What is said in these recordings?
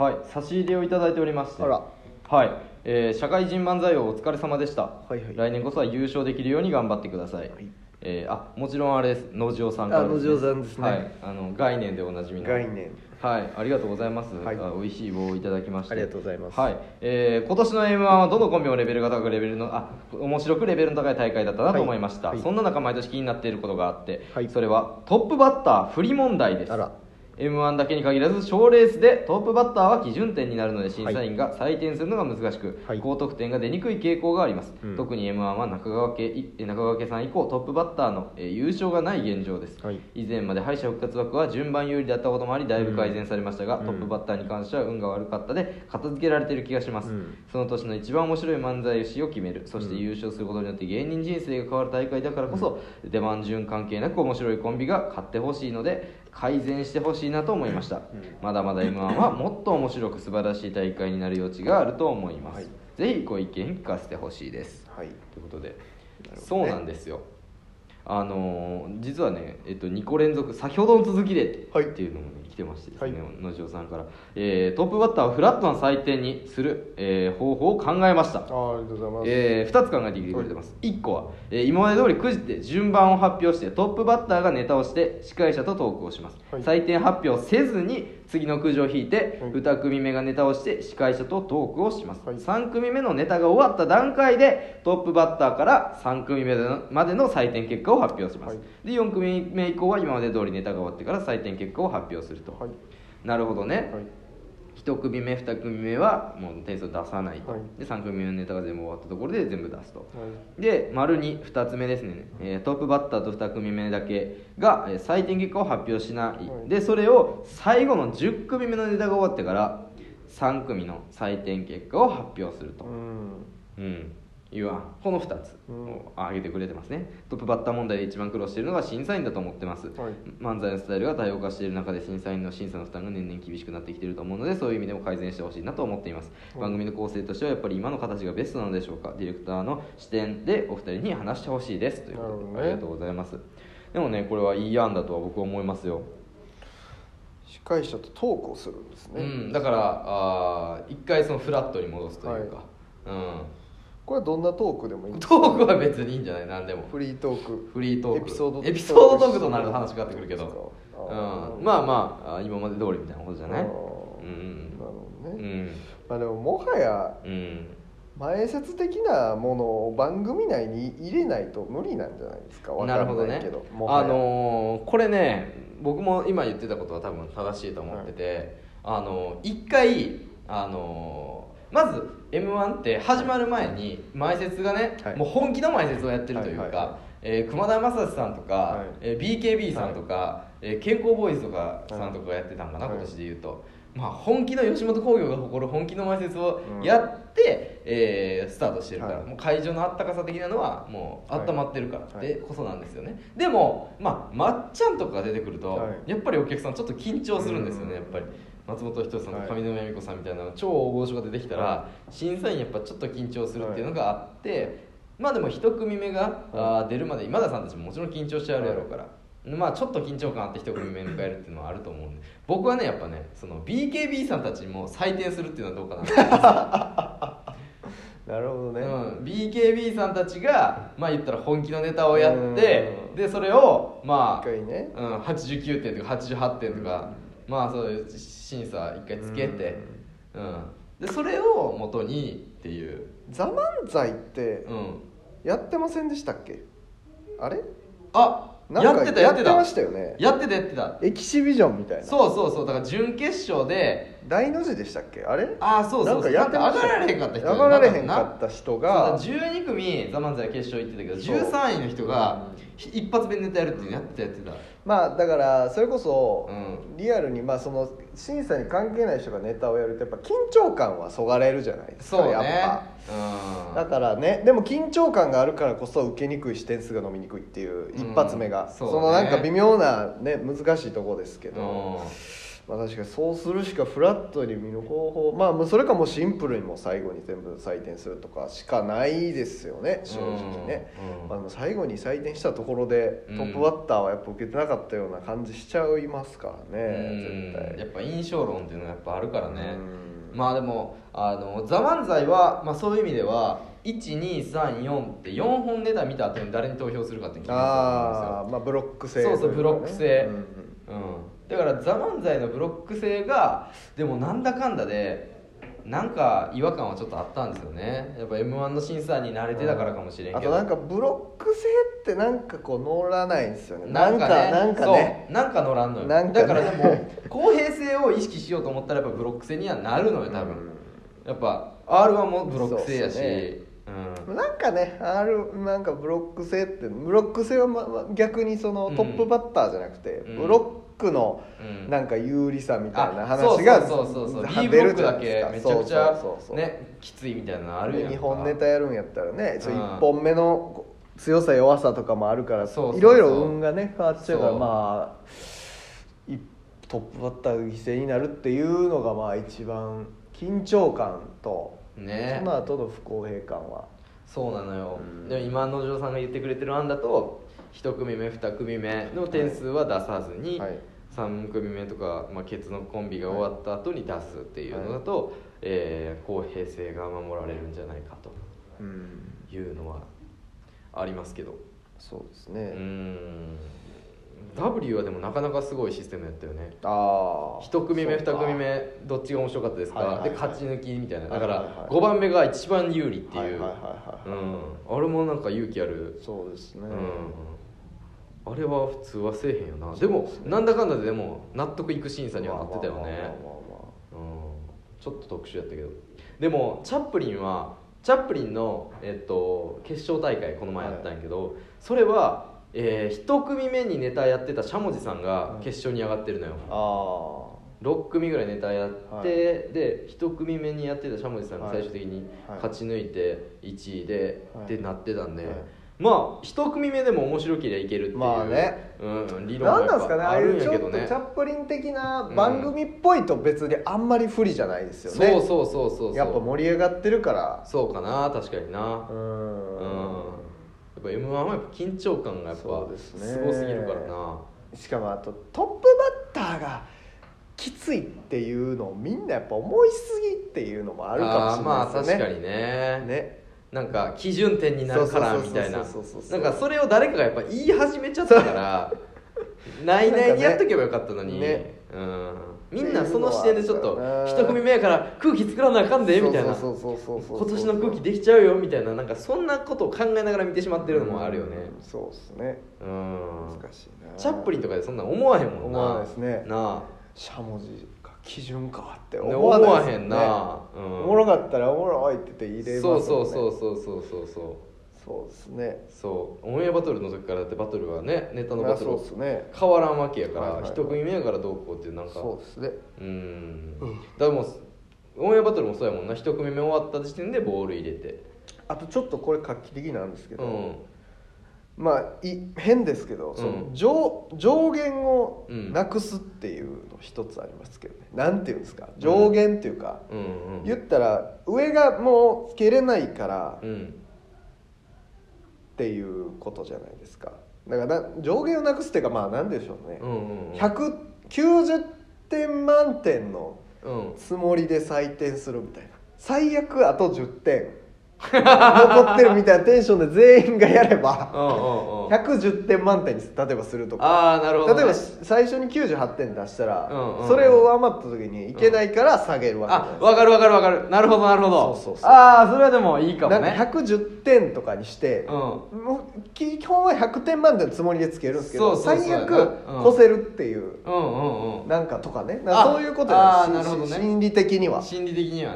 はい、差し入れをいただいておりまして、あら、はい、社会人漫才王お疲れ様でした、はいはい、来年こそは優勝できるように頑張ってください、はい、あ、もちろんあれです、野次郎さんからですね、野次郎さんですね、はい、概念でおなじみの概念、はい、ありがとうございます、はい、美味しい棒をいただきましてありがとうございます、はい、今年の M1 はどのコンビもレベルが高く面白くレベルの高い大会だったなと思いました、はいはい、そんな中毎年気になっていることがあって、はい、それはトップバッター振り問題です。あら、M1 だけに限らず賞レースでトップバッターは基準点になるので審査員が採点するのが難しく、はい、高得点が出にくい傾向があります、うん、特に M1 は中川家さん以降トップバッターの優勝がない現状です、はい、以前まで敗者復活枠は順番有利だったこともありだいぶ改善されましたが、うん、トップバッターに関しては運が悪かったで片付けられている気がします、うん、その年の一番面白い漫才師を決める、そして優勝することによって芸人人生が変わる大会だからこそ、うん、出番順関係なく面白いコンビが勝ってほしいので改善してほしいなと思いました、うん、まだまだ M1 はもっと面白く素晴らしい大会になる余地があると思います、はい、ぜひご意見聞かせてほしいです、はい、ということで、そうなんですよ、実はね、2個連続先ほどの続きでっていうのも、ね、来てましてですね、はい、野次郎さんから、トップバッターをフラットな採点にする、方法を考えました。ありがとうございます、2つ考えてきてくれてます、はい、1個は、今まで通りくじで順番を発表してトップバッターがネタをして司会者とトークをします、はい、採点発表せずに次のくじを引いて、はい、2組目がネタをして司会者とトークをします、はい、3組目のネタが終わった段階でトップバッターから3組目までの採点結果を発表します、はい、で4組目以降は今まで通りネタが終わってから採点結果を発表すると、はい、なるほどね、はい、1組目2組目はもう点数出さないと、はい、で3組目のネタが全部終わったところで全部出すと、はい、で丸 2つ目ですね、トップバッターと2組目だけが、採点結果を発表しない、はい、でそれを最後の10組目のネタが終わってから3組の採点結果を発表すると、うんいう案、この2つを挙げてくれてますね。トップバッター問題で一番苦労しているのが審査員だと思ってます、はい、漫才のスタイルが多様化している中で審査員の審査の負担が年々厳しくなってきていると思うのでそういう意味でも改善してほしいなと思っています、はい、番組の構成としてはやっぱり今の形がベストなのでしょうか。ディレクターの視点でお二人に話してほしいですということで、ありがとうございます。でもねこれはいい案だとは僕は思いますよ。司会者とトークをするんですね、うん、だから一回そのフラットに戻すというか、はい、うんこれはどんなトークでもいいんですか。トークは別にいいんじゃない。何でもフリートーク、フリートーク、エピソードトークとなると話変わってくるけど、うん、まあまあ今まで通りみたいなことじゃない。うん、なるほどね、うん、まあでももはや、うん、前説的なものを番組内に入れないと無理なんじゃないですか。分からないけど、もはや、これね僕も今言ってたことは多分正しいと思ってて、はい、一回まず M1 って始まる前に前説がね、はい、もう本気の前説をやってるというか、はいはいはい、熊田正史さんとか、はい、BKB さんとか、はい、健康ボーイズとかさんとかやってたんかな、はい、今年で言うと、まあ、本気の吉本興業が誇る本気の前説をやって、うん、スタートしてるから、はい、もう会場のあったかさ的なのはもう温まってるからでこそなんですよね、はいはい、でも、まっちゃんとかが出てくると、はい、やっぱりお客さんちょっと緊張するんですよね、やっぱり松本人志さんと上沼恵美子さんみたいな超大御所が出てきたら、はい、審査員やっぱちょっと緊張するっていうのがあって、はい、まあでも1組目が、はい、出るまで今田さんたちももちろん緊張してあるやろうから、はい、まあちょっと緊張感あって1組目迎えるっていうのはあると思うんで僕はねやっぱねその BKB さんたちも採点するっていうのはどうかなって思いますなるほどね、うん、BKB さんたちがまあ言ったら本気のネタをやってでそれをまあ、ね、うん、89点とか88点とか、うんまあ、そういう審査一回つけて、うん、でそれを元にっていうザ・漫才ってやってませんでしたっけ、うん、あれあなんかやってましたよね。やってたエキシビジョンみたいな。そうだから準決勝で大の字でしたっけあれ。あそうそうそう、なんか上がられへんかった人、上がられへんかった人が12組ザ・漫才決勝行ってたけど13位の人が一発目ネタやるってやってた、うん、まあだからそれこそリアルにまあその審査に関係ない人がネタをやるとやっぱ緊張感はそがれるじゃないですか。そうね、やっぱ、うん、だからねでも緊張感があるからこそ受けにくいし点数が伸びにくいっていう一発目が、うん そうね、そのなんか微妙なね難しいところですけど、うんまあ確かにそうするしかフラットに見る方法、まあそれかもうシンプルにもう最後に全部採点するとかしかないですよね、正直ね、うんうん、最後に採点したところでトップバッターはやっぱ受けてなかったような感じしちゃいますからね、うん、絶対やっぱ印象論っていうのはやっぱあるからね、うん、まあでもザ・漫才は、まあ、そういう意味では1234って4本ネタ見た後に誰に投票するかって決めてるんですよ。ああ、まあブロック性、ね、そうそうブロック性、うん、うんうん、だからザ・漫才のブロック性がでもなんだかんだでなんか違和感はちょっとあったんですよね。やっぱ M1 の審査に慣れてたからかもしれんけど、あとなんかブロック性ってなんかこう乗らないんですよね。なんかねそうなんか乗らんのよ、ね、だからでも公平性を意識しようと思ったらやっぱブロック性にはなるのよ多分、うん、やっぱ R1 もブロック性やし、うん、なんかね、なんかブロック性ってブロック性は、ま、逆にそのトップバッターじゃなくて、うん、ブロックのなんか有利さみたいな話が、うん、そうそう B ブロックだけめちゃくちゃねきついみたいなのあるやんか。2本ネタやるんやったらね、うん、1本目の強さ弱さとかもあるからいろいろ運がね変わっちゃうから、まあトップバッターが犠牲になるっていうのがまあ一番緊張感と。ね、その後の不公平感はそうなのよ、うん、でも今野上さんが言ってくれてる案だと1組目2組目の点数は出さずに、はい、3組目とか、まあ、ケツのコンビが終わった後に出すっていうのだと、はい、公平性が守られるんじゃないかというのはありますけど、うん、そうですね。うん、 W はでもなかなかすごいシステムだったよね。あ、1組目2組目どっちが面白かったですか、はいはいはい、で勝ち抜きみたいな、だから5番目が一番有利っていう、あれもなんか勇気ある。そうですね、うん、あれは普通はせえへんよな。 でもなんだかんだででも納得いく審査にはなってたよね。ちょっと特殊やったけど、でもチャップリンの、決勝大会この前やったんやけど、はい、それは1組目にネタやってたしゃもじさんが決勝に上がってるのよ、うん、あ6組ぐらいネタやって、はい、で1組目にやってたしゃもじさんが最終的に勝ち抜いて1位で、はい、ってなってたんで、はい、まあ1組目でも面白ければいけるっていう、まあね、うん、理論がやっぱあるんやけどね。なんなんですかね、ああいうちょっとチャップリン的な番組っぽいと別にあんまり不利じゃないですよね、うん、そうやっぱ盛り上がってるから。そうかな、確かにな。うんM1 はやっぱ緊張感がやっぱすごすぎるからな、ね、しかもあとトップバッターがきついっていうのをみんなやっぱ思いすぎっていうのもあるかもしれないですね。あ、まあ確かに ねなんか基準点になるからみたいな、なんかそれを誰かがやっぱ言い始めちゃったから内々にやっとけばよかったのに、ね、うん、みんなその視点でちょっと1組目やから空気作らなあかんでみたいな、今年の空気できちゃうよみたいな、なんかそんなことを考えながら見てしまってるのもあるよね、うん、そうですね、うん、難しいな。チャップリンとかでそんな思わへんもんな。思わないですね。なあ、しゃもじが基準かって思わないですよね。思わへんな、うん、おもろかったらおもろいって言って入れますもんね。そうそうですね。そうオンエアバトルの時からだってバトルはね、ネタのバトル変わらんわけやから、はいはいはい、一組目やからどうこうっていうなんかそうですね。だからもうオンエアバトルもそうやもんな、一組目終わった時点でボール入れて、あとちょっとこれ画期的なんですけど、うん、まあ変ですけど、その 上限をなくすっていうの一つありますけどね、うん、なんていうんですか、上限っていうか、うんうん、言ったら上がもうつけれないから、うん、っていうことじゃないですか。だから上限をなくすっていうか、まあ何でしょうね、うんうんうん、190点満点のつもりで採点するみたいな、最悪あと10点残ってるみたいなテンションで全員がやれば110点満点に例えばするとか、あ、なるほど、ね、例えば最初に98点出したら、うんうんうん、それを上回った時にいけないから下げるわけじゃないですか。あ、分かる、なるほどなるほど、そうああ、それはでもいいかもね。110点とかにして、うん、もう基本は100点満点のつもりでつけるんですけど、最悪越せるっていう、うん、なんかとかね、なんかそういうことです、ね、心理的には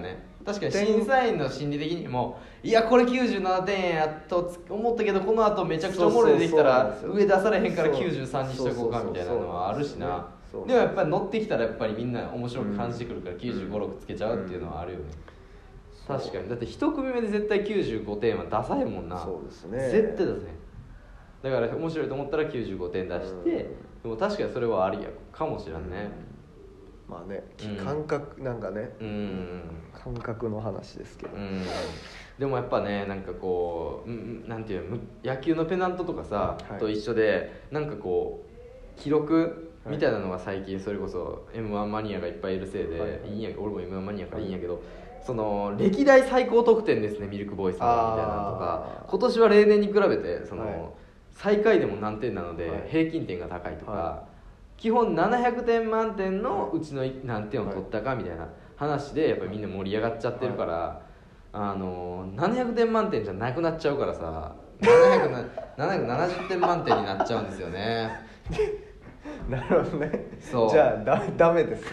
ね。確かに審査員の心理的にも、いやこれ97点やと思ったけどこの後めちゃくちゃおもろいできたら上出されへんから93にしとこうかみたいなのはあるしな。でもやっぱり乗ってきたらやっぱりみんな面白く感じてくるから95、6つけちゃうっていうのはあるよね。確かに、だって1組目で絶対95点は出さへんもんな。そうですね、絶対出さへん。だから面白いと思ったら95点出して、でも確かにそれはありやかもしらんね。まあね、感覚なんかね、うん、感覚の話ですけど、うん、でもやっぱね、なんかこうなんていうの、野球のペナントとかさ、はい、と一緒でなんかこう記録みたいなのが最近それこそ M1 マニアがいっぱいいるせいで、はい、いいんや、俺も M1 マニアからいいんやけど、はい、その歴代最高得点ですね、ミルクボーイさんみたいなのとか、今年は例年に比べてその、はい、最下位でも難点なので、はい、平均点が高いとか、はい、基本700点満点のうちの何点を取ったかみたいな話でやっぱりみんな盛り上がっちゃってるから、はい、700点満点じゃなくなっちゃうからさ、770点満点になっちゃうんですよね。なるほどね。そう、じゃあダメです。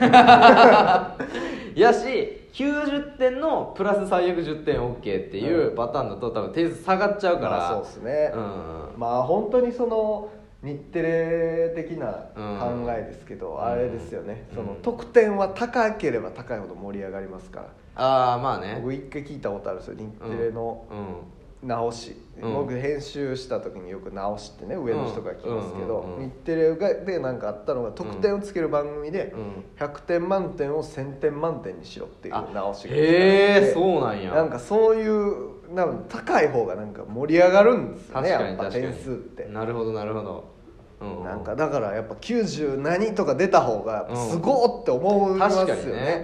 やし90点のプラス最悪10点 OK っていうパターンだと多分点数下がっちゃうから、まあ、そうですね、うん、まあ本当にその日テレ的な考えですけど、うん、あれですよね、うん、その得点は高ければ高いほど盛り上がりますから。ああまあね、僕一回聞いたことあるんですよ、日テレの直し、うん、僕編集した時によく直しってね、上の人が聞きますけど、日テレで何かあったのが得点をつける番組で100点満点を1000点満点にしろっていう直しが、へえ、そうなんや。なんかそういう高い方がなんか盛り上がるんですよね、やっぱ点数って。なるほどなるほど、うん、なんかだからやっぱ90何とか出た方がすごーって思いますよね、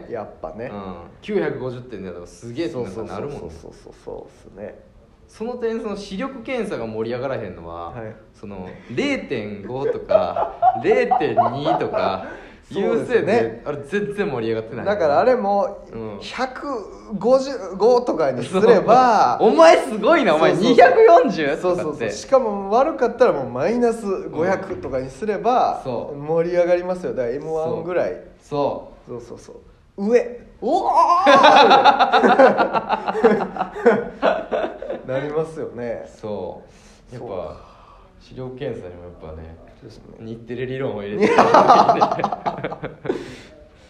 うん、ね、やっぱね、うん、950点だとすげえ点数になるもんね。そうそうそうそうですね。その点その視力検査が盛り上がらへんのは、はい、その 0.5 とか 0.2 とかいうせいであれ全然盛り上がってない、ね、だからあれも155とかにすれば、お前すごいなお前 240? そうそうそう、しかも悪かったらもうマイナス500とかにすれば盛り上がりますよ。だから M1 ぐらい、そうそうそうそう、上おーなりますよね。そうやっぱ視力検査にもやっぱね、日テレ理論を入れて